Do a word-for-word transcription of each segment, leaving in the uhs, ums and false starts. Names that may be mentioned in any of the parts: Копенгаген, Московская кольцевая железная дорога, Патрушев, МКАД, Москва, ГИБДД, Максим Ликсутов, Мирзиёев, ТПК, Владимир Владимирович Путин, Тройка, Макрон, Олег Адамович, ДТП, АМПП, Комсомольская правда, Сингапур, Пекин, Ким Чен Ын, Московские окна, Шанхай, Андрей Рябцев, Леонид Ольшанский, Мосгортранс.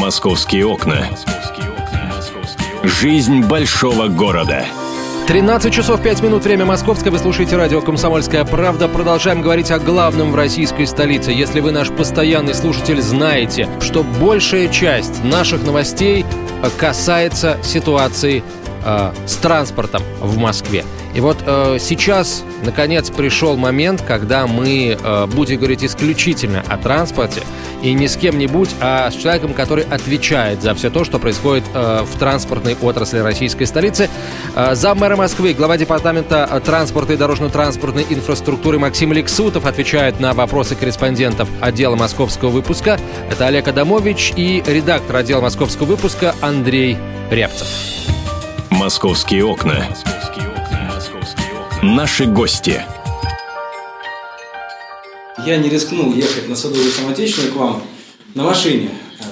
«Московские окна». Жизнь большого города. тринадцать часов пять минут, время московское. Вы слушаете радио «Комсомольская правда». Продолжаем говорить о главном в российской столице. Если вы наш постоянный слушатель, знаете, что большая часть наших новостей касается ситуации э, с транспортом в Москве. И вот э, сейчас, наконец, пришел момент, когда мы э, будем говорить исключительно о транспорте. И не с кем-нибудь, а с человеком, который отвечает за все то, что происходит э, в транспортной отрасли российской столицы. Э, заммэра Москвы, глава департамента транспорта и дорожно-транспортной инфраструктуры Максим Ликсутов отвечает на вопросы корреспондентов отдела московского выпуска. Это Олег Адамович и редактор отдела московского выпуска Андрей Рябцев. «Московские окна». Наши гости. Я не рискнул ехать на Садовую Самотечную к вам на машине.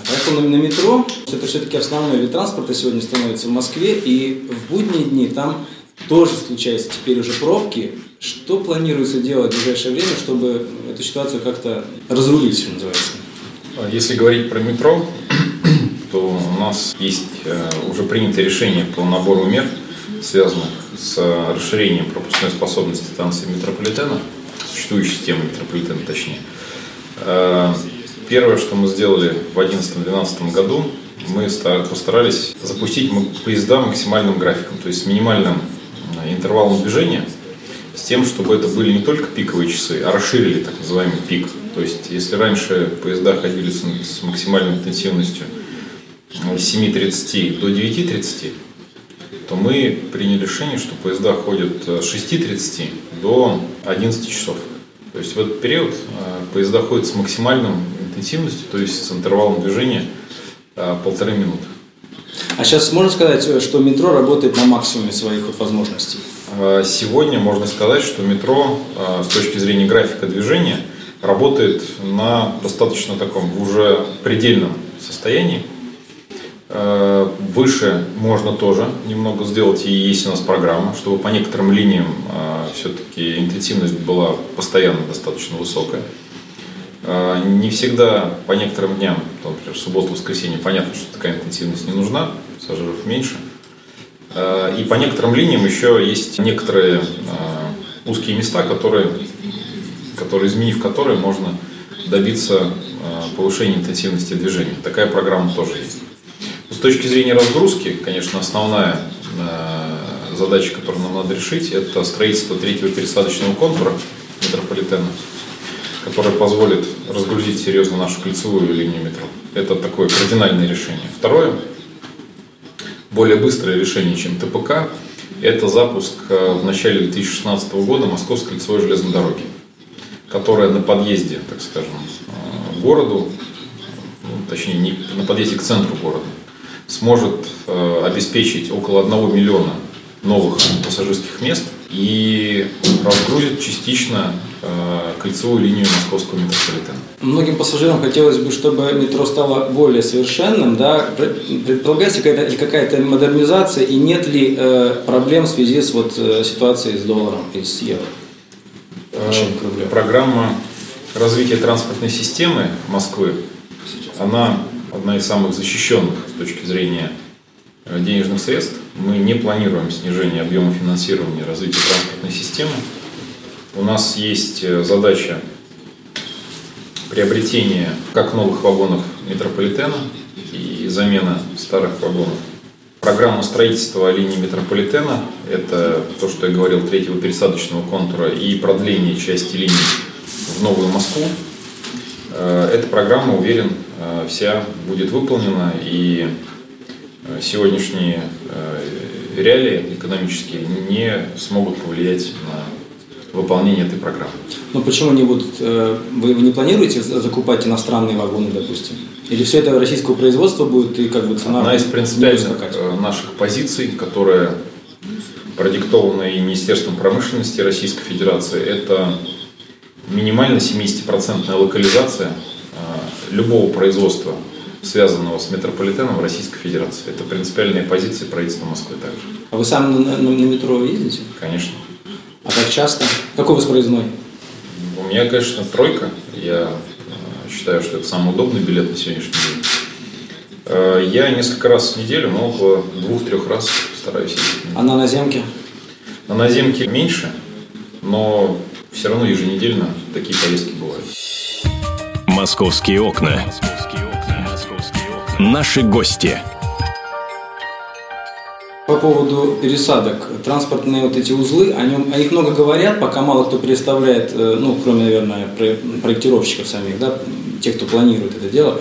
Поехал на метро. Это все-таки основной вид транспорта сегодня становится в Москве. И в будние дни там тоже случаются теперь уже пробки. Что планируется делать в ближайшее время, чтобы эту ситуацию как-то разрулить, что называется? Если говорить про метро, то у нас есть уже принято решение по набору мер, связанных с расширением пропускной способности станции метрополитена, существующей системы метрополитена точнее. Первое, что мы сделали в две тысячи одиннадцатом-две тысячи двенадцатом году, мы постарались запустить поезда максимальным графиком, то есть с минимальным интервалом движения, с тем, чтобы это были не только пиковые часы, а расширили так называемый пик. То есть если раньше поезда ходили с максимальной интенсивностью с семи тридцати до девяти тридцати, то мы приняли решение, что поезда ходят с шести тридцати до одиннадцати часов. То есть в этот период поезда ходят с максимальной интенсивностью, то есть с интервалом движения полторы минуты. А сейчас можно сказать, что метро работает на максимуме своих вот возможностей? Сегодня можно сказать, что метро с точки зрения графика движения работает на достаточно таком уже предельном состоянии. Выше можно тоже немного сделать, и есть у нас программа, чтобы по некоторым линиям все-таки интенсивность была постоянно достаточно высокая. Не всегда по некоторым дням, например, в субботу, воскресенье, понятно, что такая интенсивность не нужна, пассажиров меньше. И по некоторым линиям еще есть некоторые узкие места, которые, которые изменив которые, можно добиться повышения интенсивности движения. Такая программа тоже есть. С точки зрения разгрузки, конечно, основная э, задача, которую нам надо решить, это строительство третьего пересадочного контура метрополитена, которое позволит разгрузить серьезно нашу кольцевую линию метро. Это такое кардинальное решение. Второе, более быстрое решение, чем ТПК, это запуск э, в начале две тысячи шестнадцатого года Московской кольцевой железной дороги, которая на подъезде, так скажем, к э, городу, ну, точнее, не на подъезде к центру города, сможет э, обеспечить около одного миллиона новых пассажирских мест и разгрузит частично э, кольцевую линию московского метрополитена. Многим пассажирам хотелось бы, чтобы метро стало более совершенным, да? Предполагается какая-то, какая-то модернизация, и нет ли э, проблем в связи с вот, э, ситуацией с долларом и с евро? Э, программа развития транспортной системы Москвы, она одна из самых защищенных с точки зрения денежных средств. Мы не планируем снижение объема финансирования развития транспортной системы. У нас есть задача приобретения как новых вагонов метрополитена и замена старых вагонов. Программа строительства линии метрополитена – это то, что я говорил, третьего пересадочного контура и продление части линий в Новую Москву. Эта программа, уверен, вся будет выполнена, и сегодняшние реалии экономические не смогут повлиять на выполнение этой программы. Но почему не будут? Вы не планируете закупать иностранные вагоны, допустим? Или все это российского производства будет и как бы цена? Одна из принципиальных наших позиций, которая продиктована и Министерством промышленности Российской Федерации, это минимально семидесятипроцентная локализация э, любого производства, связанного с метрополитеном в Российской Федерации. Это принципиальные позиции правительства Москвы также. А вы сам на, на, на метро ездите? Конечно. А как часто? Какой вы проездной? У меня, конечно, тройка. Я э, считаю, что это самый удобный билет на сегодняшний день. Я несколько раз в неделю, но около двух-трех раз стараюсь ездить. А на наземке? На наземке меньше, но все равно еженедельно такие поездки бывают. Московские окна. Наши гости. По поводу пересадок. Транспортные вот эти узлы, о, нем, о них много говорят, пока мало кто представляет, ну, кроме, наверное, проектировщиков самих, да, тех, кто планирует это дело.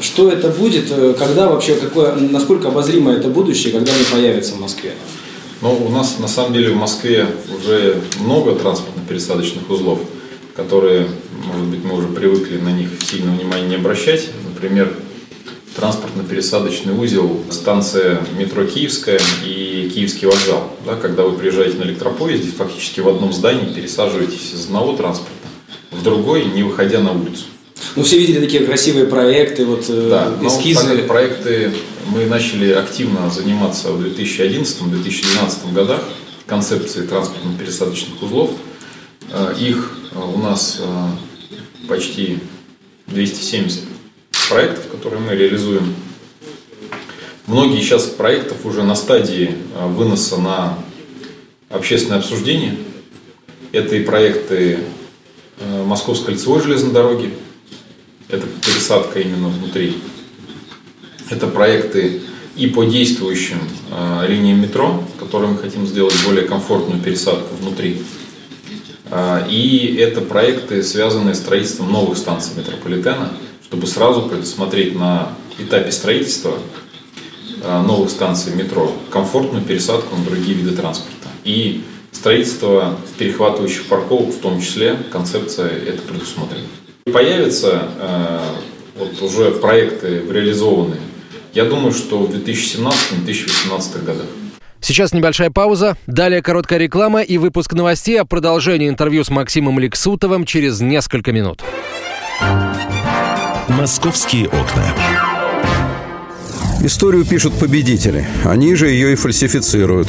Что это будет, когда вообще, какое, насколько обозримо это будущее, когда они появятся в Москве? Ну, у нас, на самом деле, в Москве уже много транспортно-пересадочных узлов, которые, может быть, мы уже привыкли на них сильно внимания не обращать. Например, транспортно-пересадочный узел, станция метро Киевская и Киевский вокзал. Да, когда вы приезжаете на электропоезде, фактически в одном здании пересаживаетесь из одного транспорта в другой, не выходя на улицу. Ну, все видели такие красивые проекты, вот, да, эскизы. Да, но проекты мы начали активно заниматься в две тысячи одиннадцатом - две тысячи двенадцатом годах, концепции транспортно-пересадочных узлов. Их у нас почти двести семьдесят проектов, которые мы реализуем. Многие сейчас проектов уже на стадии выноса на общественное обсуждение. Это и проекты Московской кольцевой железной дороги, это пересадка именно внутри. Это проекты и по действующим э, линиям метро, которые мы хотим сделать более комфортную пересадку внутри. Э, и это проекты, связанные с строительством новых станций метрополитена, чтобы сразу предусмотреть на этапе строительства э, новых станций метро комфортную пересадку на другие виды транспорта. И строительство перехватывающих парковок, в том числе, концепция это предусмотрена. Появятся э, вот уже проекты реализованные, я думаю, что в две тысячи семнадцатом - две тысячи восемнадцатом годах. Сейчас небольшая пауза, далее короткая реклама и выпуск новостей, о продолжении интервью с Максимом Ликсутовым через несколько минут. Московские окна. Историю пишут победители, они же ее и фальсифицируют.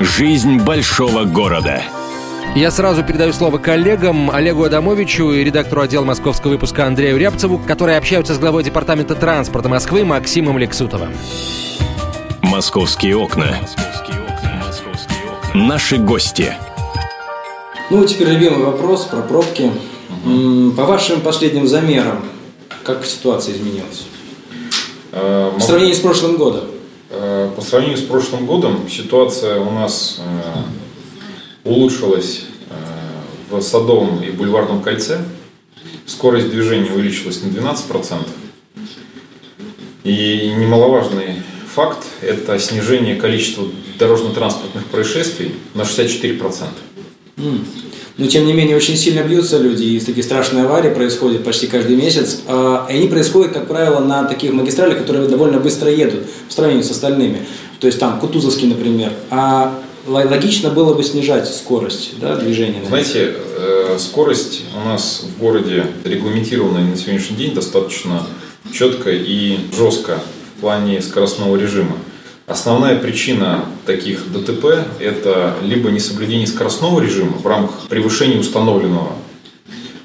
Жизнь большого города. Я сразу передаю слово коллегам Олегу Адамовичу и редактору отдела московского выпуска Андрею Рябцеву, которые общаются с главой департамента транспорта Москвы Максимом Ликсутовым. Московские окна. Наши гости. Ну, теперь любимый вопрос про пробки. Угу. По вашим последним замерам, как ситуация изменилась? Э, в сравнении с прошлым годом? По сравнению с прошлым годом ситуация у нас э, улучшилась э, в Садовом и Бульварном кольце. Скорость движения увеличилась на двенадцать процентов. И немаловажный факт – это снижение количества дорожно-транспортных происшествий на шестьдесят четыре процента. Mm. Но, тем не менее, очень сильно бьются люди, и такие страшные аварии происходят почти каждый месяц. И они происходят, как правило, на таких магистралях, которые довольно быстро едут в сравнении с остальными. То есть там Кутузовский, например. А логично было бы снижать скорость, да, движения. Знаете, скорость у нас в городе регламентированная на сегодняшний день достаточно четко и жестко в плане скоростного режима. Основная причина таких ДТП – это либо несоблюдение скоростного режима в рамках превышения установленного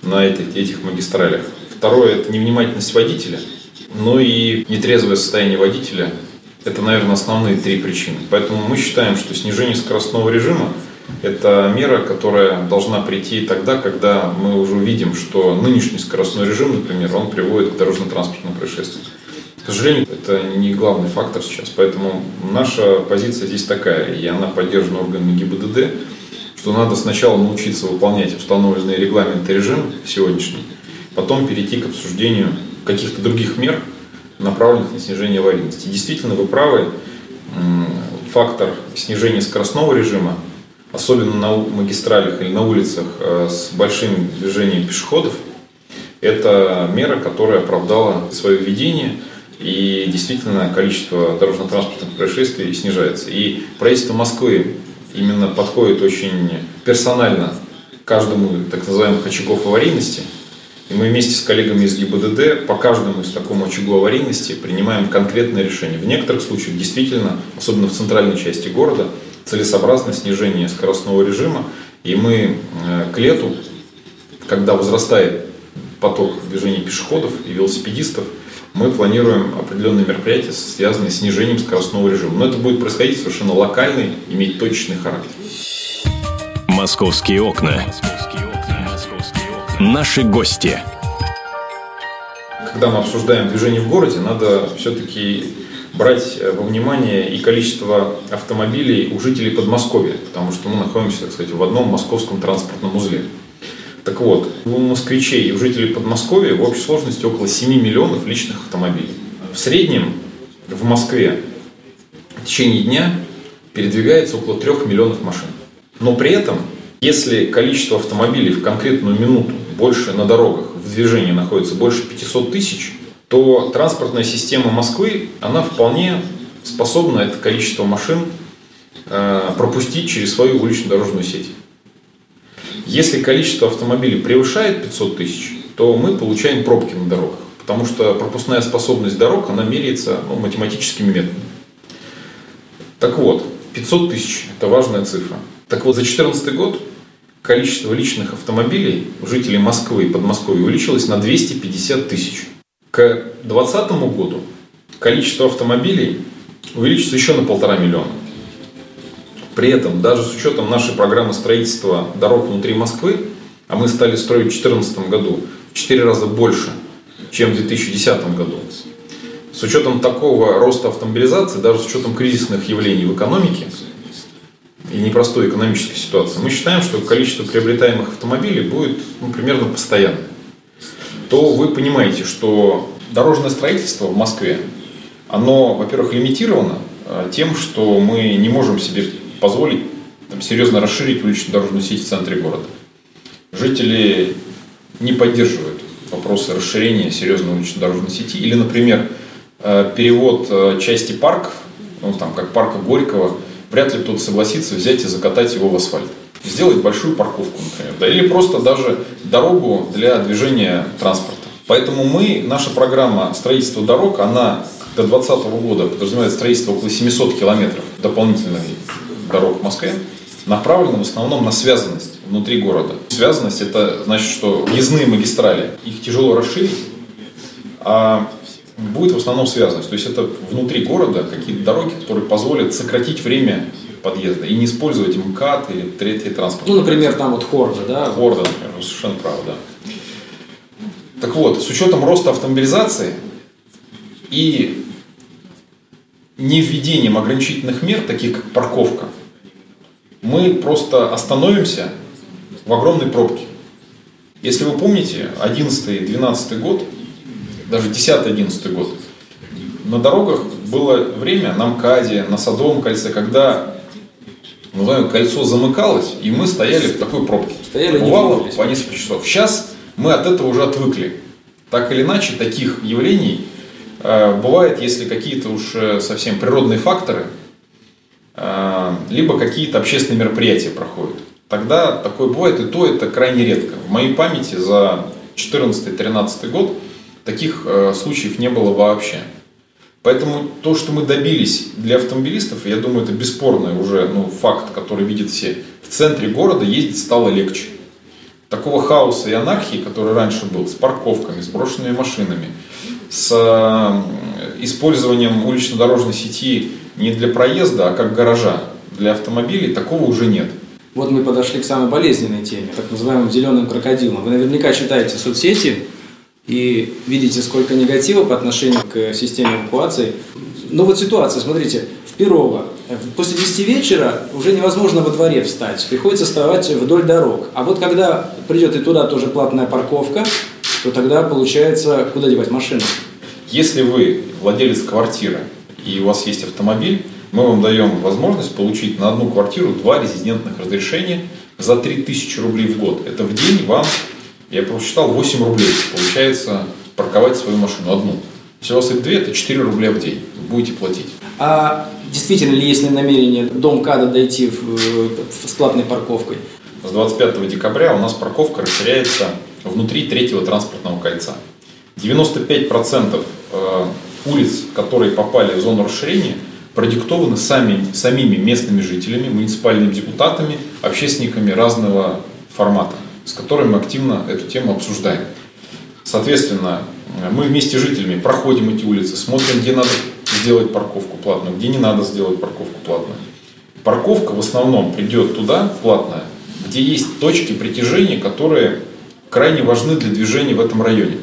на этих, этих магистралях. Второе – это невнимательность водителя, ну и нетрезвое состояние водителя. Это, наверное, основные три причины. Поэтому мы считаем, что снижение скоростного режима – это мера, которая должна прийти тогда, когда мы уже увидим, что нынешний скоростной режим, например, он приводит к дорожно-транспортным происшествиям. К сожалению, это не главный фактор сейчас, поэтому наша позиция здесь такая, и она поддержана органами ГИБДД, что надо сначала научиться выполнять установленные регламенты режим сегодняшний, потом перейти к обсуждению каких-то других мер, направленных на снижение аварийности. Действительно, вы правы, фактор снижения скоростного режима, особенно на магистралях или на улицах с большим движением пешеходов, это мера, которая оправдала свое введение. И действительно количество дорожно-транспортных происшествий снижается. И правительство Москвы именно подходит очень персонально к каждому так называемых очагов аварийности. И мы вместе с коллегами из ГИБДД по каждому из такому очагу аварийности принимаем конкретное решение. В некоторых случаях действительно, особенно в центральной части города, целесообразно снижение скоростного режима. И мы к лету, когда возрастает поток движения пешеходов и велосипедистов, мы планируем определенные мероприятия, связанные с снижением скоростного режима. Но это будет происходить совершенно локально, иметь точечный характер. Московские окна. Наши гости. Когда мы обсуждаем движение в городе, надо все-таки брать во внимание и количество автомобилей у жителей Подмосковья, потому что мы находимся, так сказать, в одном московском транспортном узле. Так вот, у москвичей и у жителей Подмосковья в общей сложности около семь миллионов личных автомобилей. В среднем в Москве в течение дня передвигается около трех миллионов машин. Но при этом, если количество автомобилей в конкретную минуту больше на дорогах, в движении находится больше пятисот тысяч, то транспортная система Москвы, она вполне способна это количество машин пропустить через свою улично-дорожную сеть. Если количество автомобилей превышает пятьсот тысяч, то мы получаем пробки на дорогах, потому что пропускная способность дорог, она меряется, ну, математическими методами. Так вот, пятьсот тысяч – это важная цифра. Так вот, за две тысячи четырнадцатый год количество личных автомобилей у жителей Москвы и Подмосковья увеличилось на двести пятьдесят тысяч. К двадцатому году количество автомобилей увеличится еще на полтора миллиона. При этом, даже с учетом нашей программы строительства дорог внутри Москвы, а мы стали строить в две тысячи четырнадцатом году в четыре раза больше, чем в две тысячи десятом году, с учетом такого роста автомобилизации, даже с учетом кризисных явлений в экономике и непростой экономической ситуации, мы считаем, что количество приобретаемых автомобилей будет, ну, примерно постоянно. То вы понимаете, что дорожное строительство в Москве, оно, во-первых, лимитировано тем, что мы не можем себе позволить там серьезно расширить улично-дорожную сеть в центре города. Жители не поддерживают вопросы расширения серьезной улично-дорожной сети. Или, например, перевод части парков, ну, там, как парка Горького, вряд ли кто-то согласится взять и закатать его в асфальт. Сделать большую парковку, например. Да, или просто даже дорогу для движения транспорта. Поэтому мы, наша программа строительства дорог, она до двадцатого года подразумевает строительство около семисот километров дополнительной дорог в Москве, направлена в основном на связанность внутри города. Связанность – это значит, что въездные магистрали, их тяжело расширить, а будет в основном связанность. То есть это внутри города какие-то дороги, которые позволят сократить время подъезда и не использовать МКАД или третий транспорт. Ну, например, там вот Хорда, да? Хорда, например, вы совершенно правы, да. Так вот, с учетом роста автомобилизации и невведением ограничительных мер, таких как парковка, мы просто остановимся в огромной пробке. Если вы помните, одиннадцатый двенадцатый год, даже десятый одиннадцатый год, на дорогах было время на МКАДе, на Садовом кольце, когда, ну, знаю, кольцо замыкалось, и мы стояли в такой пробке. Стояли, бывало, не по несколько часов. Сейчас мы от этого уже отвыкли. Так или иначе, таких явлений э, бывает, если какие-то уж совсем природные факторы, либо какие-то общественные мероприятия проходят. Тогда такое бывает, и то это крайне редко. В моей памяти за четырнадцатый тринадцатый год таких случаев не было вообще. Поэтому то, что мы добились для автомобилистов, я думаю, это бесспорный уже, ну, факт, который видят все. В центре города ездить стало легче. Такого хаоса и анархии, который раньше был, с парковками, с брошенными машинами, с использованием улично-дорожной сети не для проезда, а как гаража для автомобилей, такого уже нет. Вот мы подошли к самой болезненной теме, так называемым зеленым крокодилом. Вы наверняка читаете соцсети и видите, сколько негатива по отношению к системе эвакуации. Но вот ситуация, смотрите, в Перово. После десяти вечера уже невозможно во дворе встать, приходится вставать вдоль дорог. А вот когда придет и туда тоже платная парковка, то тогда получается, куда девать машину? Если вы владелец квартиры и у вас есть автомобиль, мы вам даем возможность получить на одну квартиру два резидентных разрешения за три тысячи рублей в год. Это в день вам, я посчитал, восемь рублей. Получается парковать свою машину одну. Всего СЭК-два – это четыре рубля в день. Будете платить. А действительно ли есть намерение до МКАДа дойти с платной парковкой? С двадцать пятого декабря у нас парковка расширяется внутри третьего транспортного кольца. девяносто пять процентов улиц, которые попали в зону расширения, продиктованы сами, самими местными жителями, муниципальными депутатами, общественниками разного формата, с которыми мы активно эту тему обсуждаем. Соответственно, мы вместе с жителями проходим эти улицы, смотрим, где надо сделать парковку платную, где не надо сделать парковку платную. Парковка в основном придет туда, платная, где есть точки притяжения, которые крайне важны для движения в этом районе.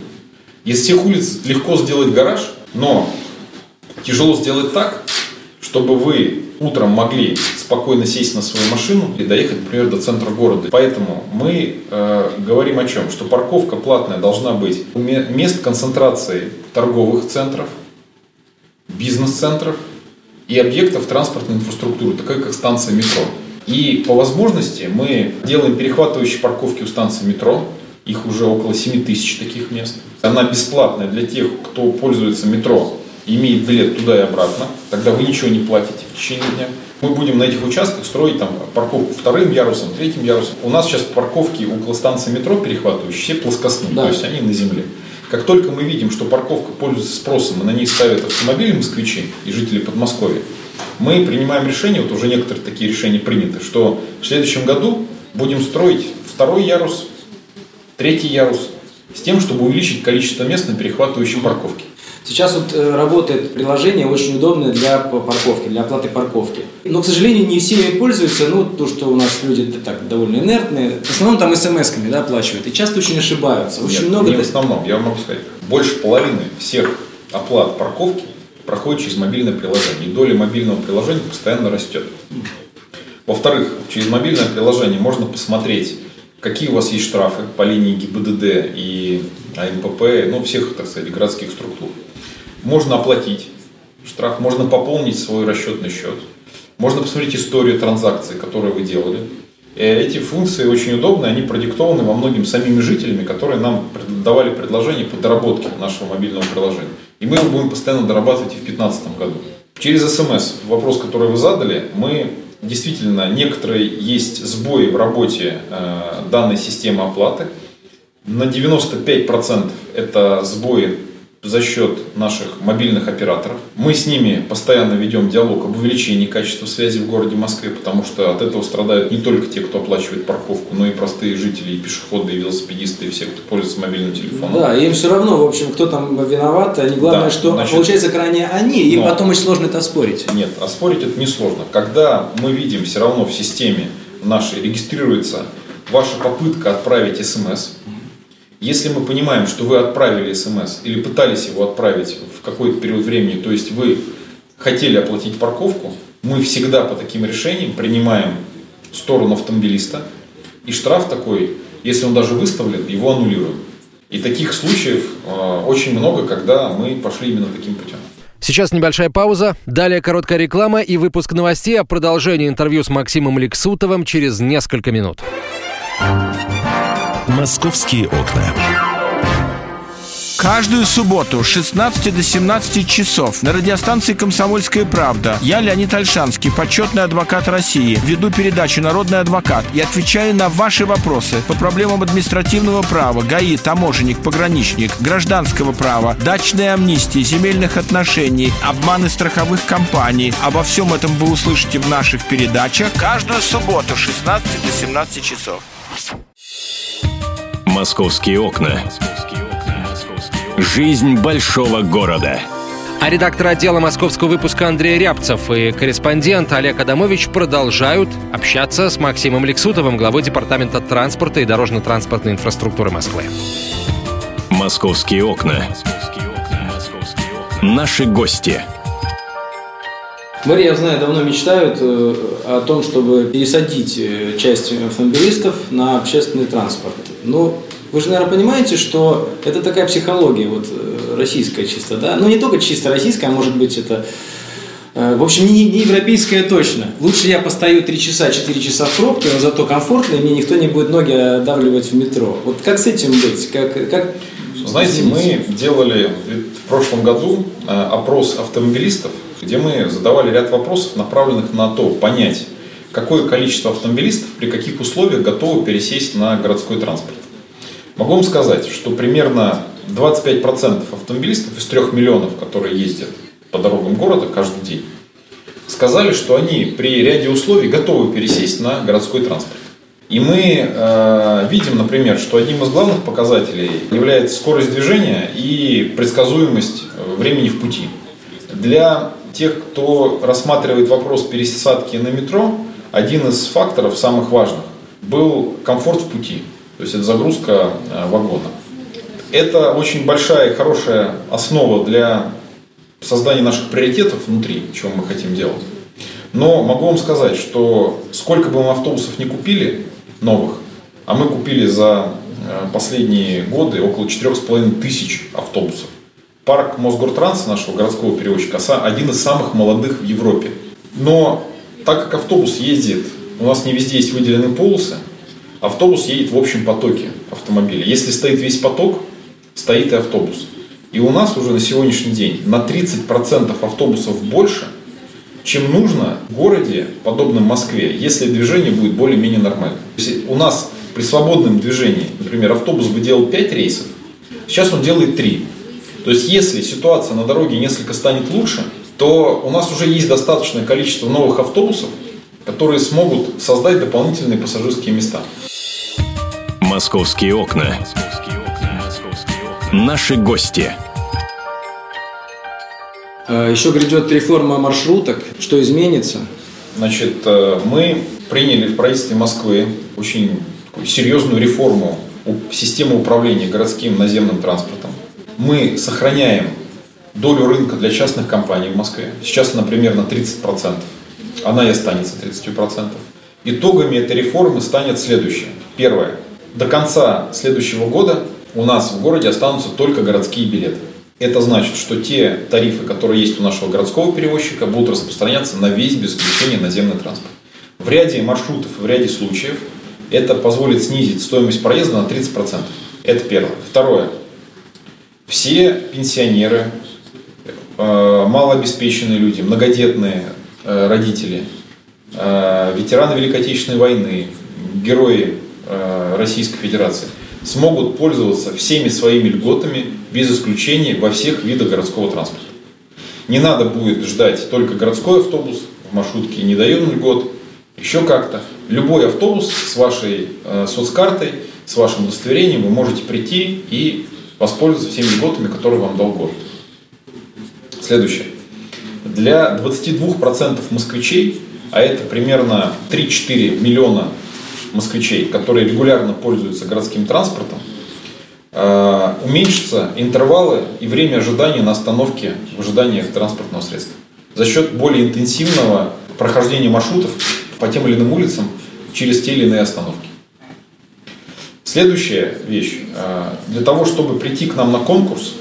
Из всех улиц легко сделать гараж, но тяжело сделать так, чтобы вы утром могли спокойно сесть на свою машину и доехать, например, до центра города. Поэтому мы э, говорим о чем? Что парковка платная должна быть у мест концентрации торговых центров, бизнес-центров и объектов транспортной инфраструктуры, такая как станция метро. И по возможности мы делаем перехватывающие парковки у станции метро. Их уже около семь тысяч таких мест. Она бесплатная для тех, кто пользуется метро, имеет билет туда и обратно. Тогда вы ничего не платите в течение дня. Мы будем на этих участках строить там парковку вторым ярусом, третьим ярусом. У нас сейчас парковки около станции метро перехватывающие, все плоскостные, да. То есть они на земле. Как только мы видим, что парковка пользуется спросом, и на ней ставят автомобили москвичи и жители Подмосковья, мы принимаем решение, вот уже некоторые такие решения приняты, что в следующем году будем строить второй ярус, третий ярус, с тем, чтобы увеличить количество мест на перехватывающей парковке. Сейчас вот работает приложение очень удобное для парковки, для оплаты парковки. Но, к сожалению, не все ей пользуются, ну, то, что у нас люди так довольно инертные. В основном там эс эм эс-ками, да, оплачивают, и часто очень ошибаются. Очень Нет, много... не в основном, я могу сказать, больше половины всех оплат парковки проходит через мобильное приложение, и доля мобильного приложения постоянно растет. Во-вторых, через мобильное приложение можно посмотреть, какие у вас есть штрафы по линии ГИБДД и АМПП, ну, всех, так сказать, городских структур. Можно оплатить штраф, можно пополнить свой расчетный счет, можно посмотреть историю транзакций, которые вы делали. Эти функции очень удобны, они продиктованы во многим самими жителями, которые нам давали предложение по доработке нашего мобильного приложения. И мы его будем постоянно дорабатывать и в две тысячи пятнадцатом году. Через СМС, вопрос, который вы задали, мы действительно, некоторые есть сбои в работе э, данной системы оплаты. На девяносто пять процентов это сбои за счет наших мобильных операторов. Мы с ними постоянно ведем диалог об увеличении качества связи в городе Москве, потому что от этого страдают не только те, кто оплачивает парковку, но и простые жители, и пешеходы, и велосипедисты, и все, кто пользуется мобильным телефоном. Да, им все равно, в общем, кто там виноват, они, главное, да, что значит, получается крайне они, и но... потом очень сложно это оспорить. Нет, оспорить это не сложно. Когда мы видим, все равно в системе нашей регистрируется ваша попытка отправить СМС. Если мы понимаем, что вы отправили СМС или пытались его отправить в какой-то период времени, то есть вы хотели оплатить парковку, мы всегда по таким решениям принимаем сторону автомобилиста, и штраф такой, если он даже выставлен, его аннулируем. И таких случаев очень много, когда мы пошли именно таким путем. Сейчас небольшая пауза, далее короткая реклама и выпуск новостей, о продолжении интервью с Максимом Ликсутовым через несколько минут. Московские окна. Каждую субботу с шестнадцати до семнадцати часов на радиостанции «Комсомольская правда» я, Леонид Ольшанский, почетный адвокат России, веду передачу «Народный адвокат» и отвечаю на ваши вопросы по проблемам административного права, ГАИ, таможенник, пограничник, гражданского права, дачной амнистии, земельных отношений, обманы страховых компаний. Обо всем этом вы услышите в наших передачах каждую субботу с шестнадцати до семнадцати часов. Московские окна. Жизнь большого города. А редактор отдела московского выпуска Андрей Рябцев и корреспондент Олег Адамович продолжают общаться с Максимом Ликсутовым, главой Департамента транспорта и дорожно-транспортной инфраструктуры Москвы. Московские окна. Наши гости. Мэрия, я знаю, давно мечтают о том, чтобы пересадить часть автомобилистов на общественный транспорт. Но вы же, наверное, понимаете, что это такая психология вот, российская чисто, да? Ну, не только чисто российская, а может быть это... В общем, не, не европейская точно. Лучше я постою три часа, четыре часа в пробке, но зато комфортно, и мне никто не будет ноги отдавливать в метро. Вот как с этим быть? Как, как Знаете, мы делали в прошлом году опрос автомобилистов, где мы задавали ряд вопросов, направленных на то, понять, какое количество автомобилистов при каких условиях готовы пересесть на городской транспорт. Могу вам сказать, что примерно двадцать пять процентов автомобилистов из трех миллионов, которые ездят по дорогам города каждый день, сказали, что они при ряде условий готовы пересесть на городской транспорт. И мы э, видим, например, что одним из главных показателей является скорость движения и предсказуемость времени в пути. Для тех, кто рассматривает вопрос пересадки на метро, один из факторов самых важных был комфорт в пути, то есть это загрузка вагона. Это очень большая и хорошая основа для создания наших приоритетов внутри, чего мы хотим делать. Но могу вам сказать, что сколько бы мы автобусов не купили новых, а мы купили за последние годы около четыре с половиной тысячи автобусов. Парк Мосгортранса, нашего городского перевозчика, один из самых молодых в Европе. Но так как автобус ездит, у нас не везде есть выделенные полосы, автобус едет в общем потоке автомобиля. Если стоит весь поток, стоит и автобус. И у нас уже на сегодняшний день на тридцать процентов автобусов больше, чем нужно в городе, подобном Москве, если движение будет более-менее нормально. Если у нас при свободном движении, например, автобус бы делал пять рейсов, сейчас он делает три. То есть, если ситуация на дороге несколько станет лучше, то у нас уже есть достаточное количество новых автобусов, которые смогут создать дополнительные пассажирские места. Московские окна. Наши гости. Еще грядет реформа маршруток. Что изменится? Значит, мы приняли в правительстве Москвы очень серьезную реформу системы управления городским наземным транспортом. Мы сохраняем долю рынка для частных компаний в Москве. Сейчас она примерно тридцать процентов. Она и останется тридцать процентов. Итогами этой реформы станет следующее. Первое. До конца следующего года у нас в городе останутся только городские билеты. Это значит, что те тарифы, которые есть у нашего городского перевозчика, будут распространяться на весь, без исключения, наземный транспорт. В ряде маршрутов, в ряде случаев это позволит снизить стоимость проезда на тридцать процентов. Это первое. Второе. Все пенсионеры, малообеспеченные люди, многодетные родители, ветераны Великой Отечественной войны, герои Российской Федерации смогут пользоваться всеми своими льготами без исключения во всех видах городского транспорта. Не надо будет ждать только городской автобус, в маршрутке не даем льгот, еще как-то. Любой автобус с вашей соцкартой, с вашим удостоверением вы можете прийти и воспользоваться всеми льготами, которые вам дал город. Следующее. Для двадцати двух процентов москвичей, а это примерно три-четыре миллиона москвичей, которые регулярно пользуются городским транспортом, уменьшатся интервалы и время ожидания на остановке в ожидании транспортного средства. За счет более интенсивного прохождения маршрутов по тем или иным улицам через те или иные остановки. Следующая вещь. Для того, чтобы прийти к нам на конкурс,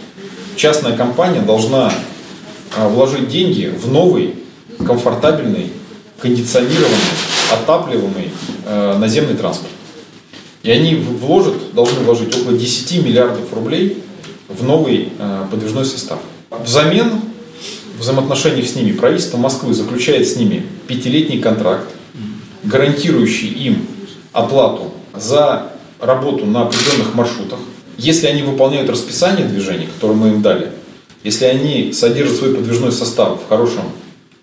частная компания должна вложить деньги в новый, комфортабельный, кондиционированный, отапливаемый э, наземный транспорт. И они вложат, должны вложить около десяти миллиардов рублей в новый э, подвижной состав. Взамен в взаимоотношениях с ними правительство Москвы заключает с ними пятилетний контракт, гарантирующий им оплату за работу на определенных маршрутах. Если они выполняют расписание движений, которое мы им дали, если они содержат свой подвижной состав в хорошем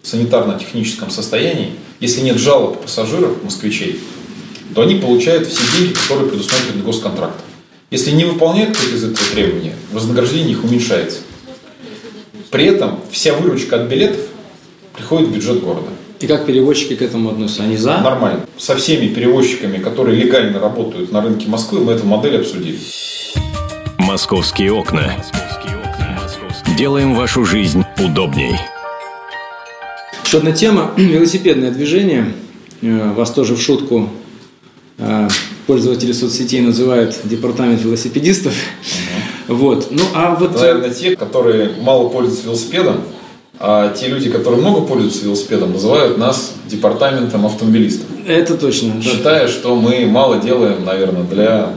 санитарно-техническом состоянии, если нет жалоб пассажиров, москвичей, то они получают все деньги, которые предусмотрены госконтрактом. Если не выполняют какие-то из этого требования, вознаграждение их уменьшается. При этом вся выручка от билетов приходит в бюджет города. И как перевозчики к этому относятся? Они за? Нормально. Со всеми перевозчиками, которые легально работают на рынке Москвы, мы эту модель обсудили. Московские окна. Делаем вашу жизнь удобней. Еще одна тема – велосипедное движение. Вас тоже в шутку пользователи соцсетей называют департамент велосипедистов. Угу. Вот. Ну, а вот... Наверное, те, которые мало пользуются велосипедом, а те люди, которые много пользуются велосипедом, называют нас департаментом автомобилистов. Это точно. Считая, что мы мало делаем, наверное, для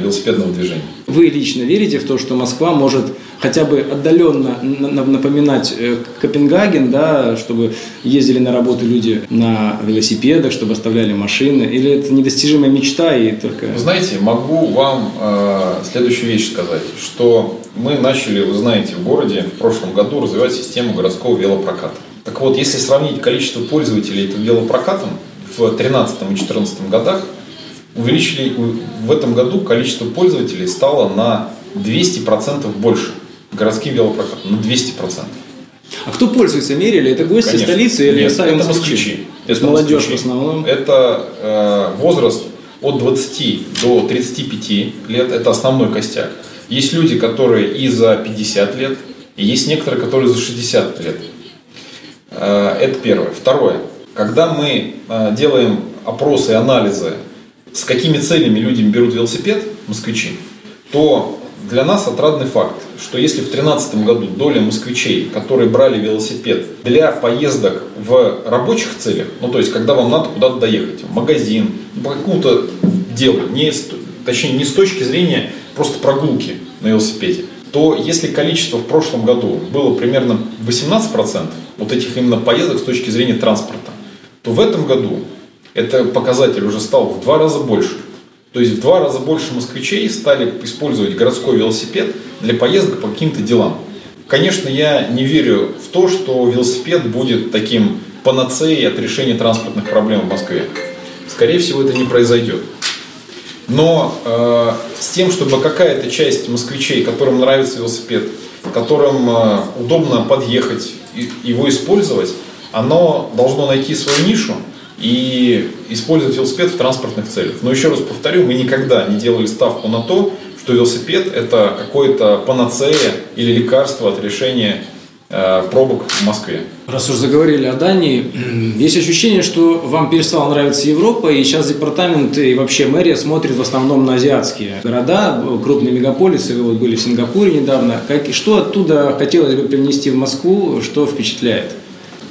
велосипедного движения. Вы лично верите в то, что Москва может хотя бы отдаленно напоминать Копенгаген, да, чтобы ездили на работу люди на велосипедах, чтобы оставляли машины? Или это недостижимая мечта и только... Вы знаете, могу вам э, следующую вещь сказать, что мы начали, вы знаете, в городе в прошлом году развивать систему городского велопроката. Так вот, если сравнить количество пользователей этим велопрокатом, в две тысячи тринадцатом и две тысячи четырнадцатом годах увеличили, в этом году количество пользователей стало на двести процентов больше. Городским велопрокатом на двести процентов. А кто пользуется, мерили? Это гости Конечно. Столицы или сами москвичи? Это молодежь в основном. Это э, возраст от двадцати до тридцати пяти лет. Это основной костяк. Есть люди, которые и за пятьдесят лет, и есть некоторые, которые за шестьдесят лет. Э, это первое. Второе. Когда мы э, делаем опросы и анализы, с какими целями люди берут велосипед, москвичи, то для нас отрадный факт, что если в две тысячи тринадцатом году доля москвичей, которые брали велосипед для поездок в рабочих целях, ну то есть когда вам надо куда-то доехать, в магазин, по какому-то делу, не, точнее не с точки зрения просто прогулки на велосипеде, то если количество в прошлом году было примерно восемнадцать процентов вот этих именно поездок с точки зрения транспорта, то в этом году этот показатель уже стал в два раза больше. То есть в два раза больше москвичей стали использовать городской велосипед для поездок по каким-то делам. Конечно, я не верю в то, что велосипед будет таким панацеей от решения транспортных проблем в Москве. Скорее всего, это не произойдет. Но э, с тем, чтобы какая-то часть москвичей, которым нравится велосипед, которым э, удобно подъехать и его использовать, оно должно найти свою нишу и использовать велосипед в транспортных целях. Но еще раз повторю, мы никогда не делали ставку на то, что велосипед – это какое-то панацея или лекарство от решения э, пробок в Москве. Раз уж заговорили о Дании, есть ощущение, что вам перестала нравиться Европа, и сейчас департамент и вообще мэрия смотрит в основном на азиатские города, крупные мегаполисы. Вы вот были в Сингапуре недавно. Как, что оттуда хотелось бы привнести в Москву, что впечатляет?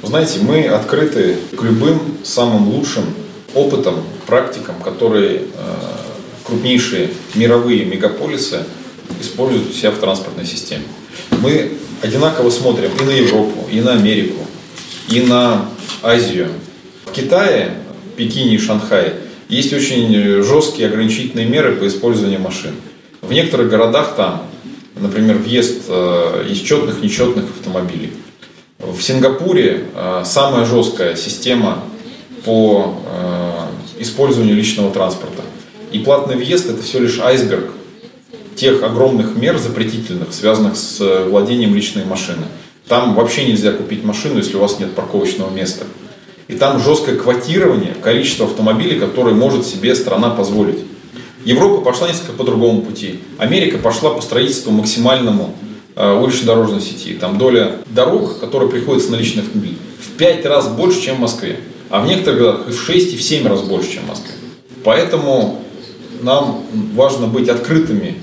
Знаете, мы открыты к любым самым лучшим опытам, практикам, которые э, крупнейшие мировые мегаполисы используют у себя в транспортной системе. Мы одинаково смотрим и на Европу, и на Америку, и на Азию. В Китае, Пекине и Шанхае есть очень жесткие ограничительные меры по использованию машин. В некоторых городах там, например, въезд э, из четных, нечетных автомобилей. В Сингапуре самая жесткая система по использованию личного транспорта. И платный въезд – это всего лишь айсберг тех огромных мер запретительных, связанных с владением личной машины. Там вообще нельзя купить машину, если у вас нет парковочного места. И там жесткое квотирование количества автомобилей, которые может себе страна позволить. Европа пошла несколько по другому пути. Америка пошла по строительству максимальному улично-дорожной сети. Там доля дорог, которые приходится на личный автомобиль, в пять раз больше, чем в Москве. А в некоторых городах и в шесть, и в семь раз больше, чем в Москве. Поэтому нам важно быть открытыми,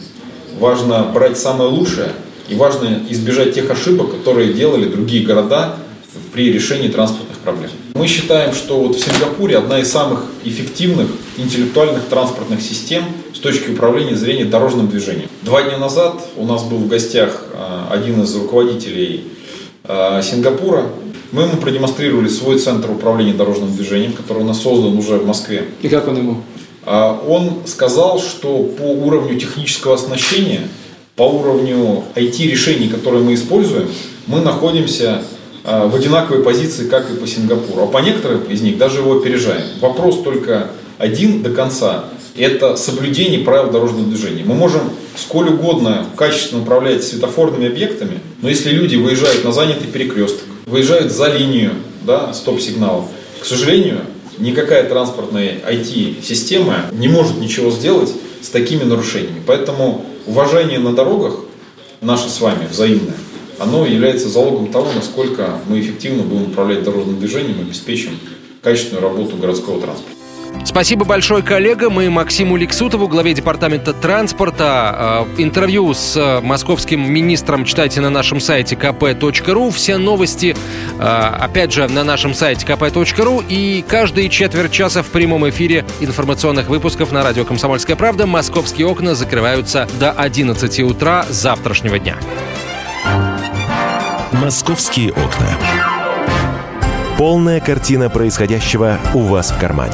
важно брать самое лучшее и важно избежать тех ошибок, которые делали другие города при решении транспортных проблем. Мы считаем, что вот в Сингапуре одна из самых эффективных интеллектуальных транспортных систем с точки управления зрения дорожным движением. Два дня назад у нас был в гостях один из руководителей Сингапура. Мы ему продемонстрировали свой центр управления дорожным движением, который у нас создан уже в Москве. И как он ему? Он сказал, что по уровню технического оснащения, по уровню ай ти решений, которые мы используем, мы находимся в одинаковой позиции, как и по Сингапуру. А по некоторым из них даже его опережаем. Вопрос только один до конца. Это соблюдение правил дорожного движения. Мы можем сколь угодно качественно управлять светофорными объектами, но если люди выезжают на занятый перекресток, выезжают за линию, да, стоп-сигналов, к сожалению, никакая транспортная ай ти система не может ничего сделать с такими нарушениями. Поэтому уважение на дорогах, наше с вами взаимное, оно является залогом того, насколько мы эффективно будем управлять дорожным движением и обеспечим качественную работу городского транспорта. Спасибо большое коллегам и Максиму Ликсутову, главе департамента транспорта. Интервью с московским министром читайте на нашем сайте ка пэ точка ру. Все новости, опять же, на нашем сайте ка пэ точка ру. И каждые четверть часа в прямом эфире информационных выпусков на радио «Комсомольская правда». «Московские окна» закрываются до одиннадцати утра завтрашнего дня. «Московские окна». Полная картина происходящего у вас в кармане.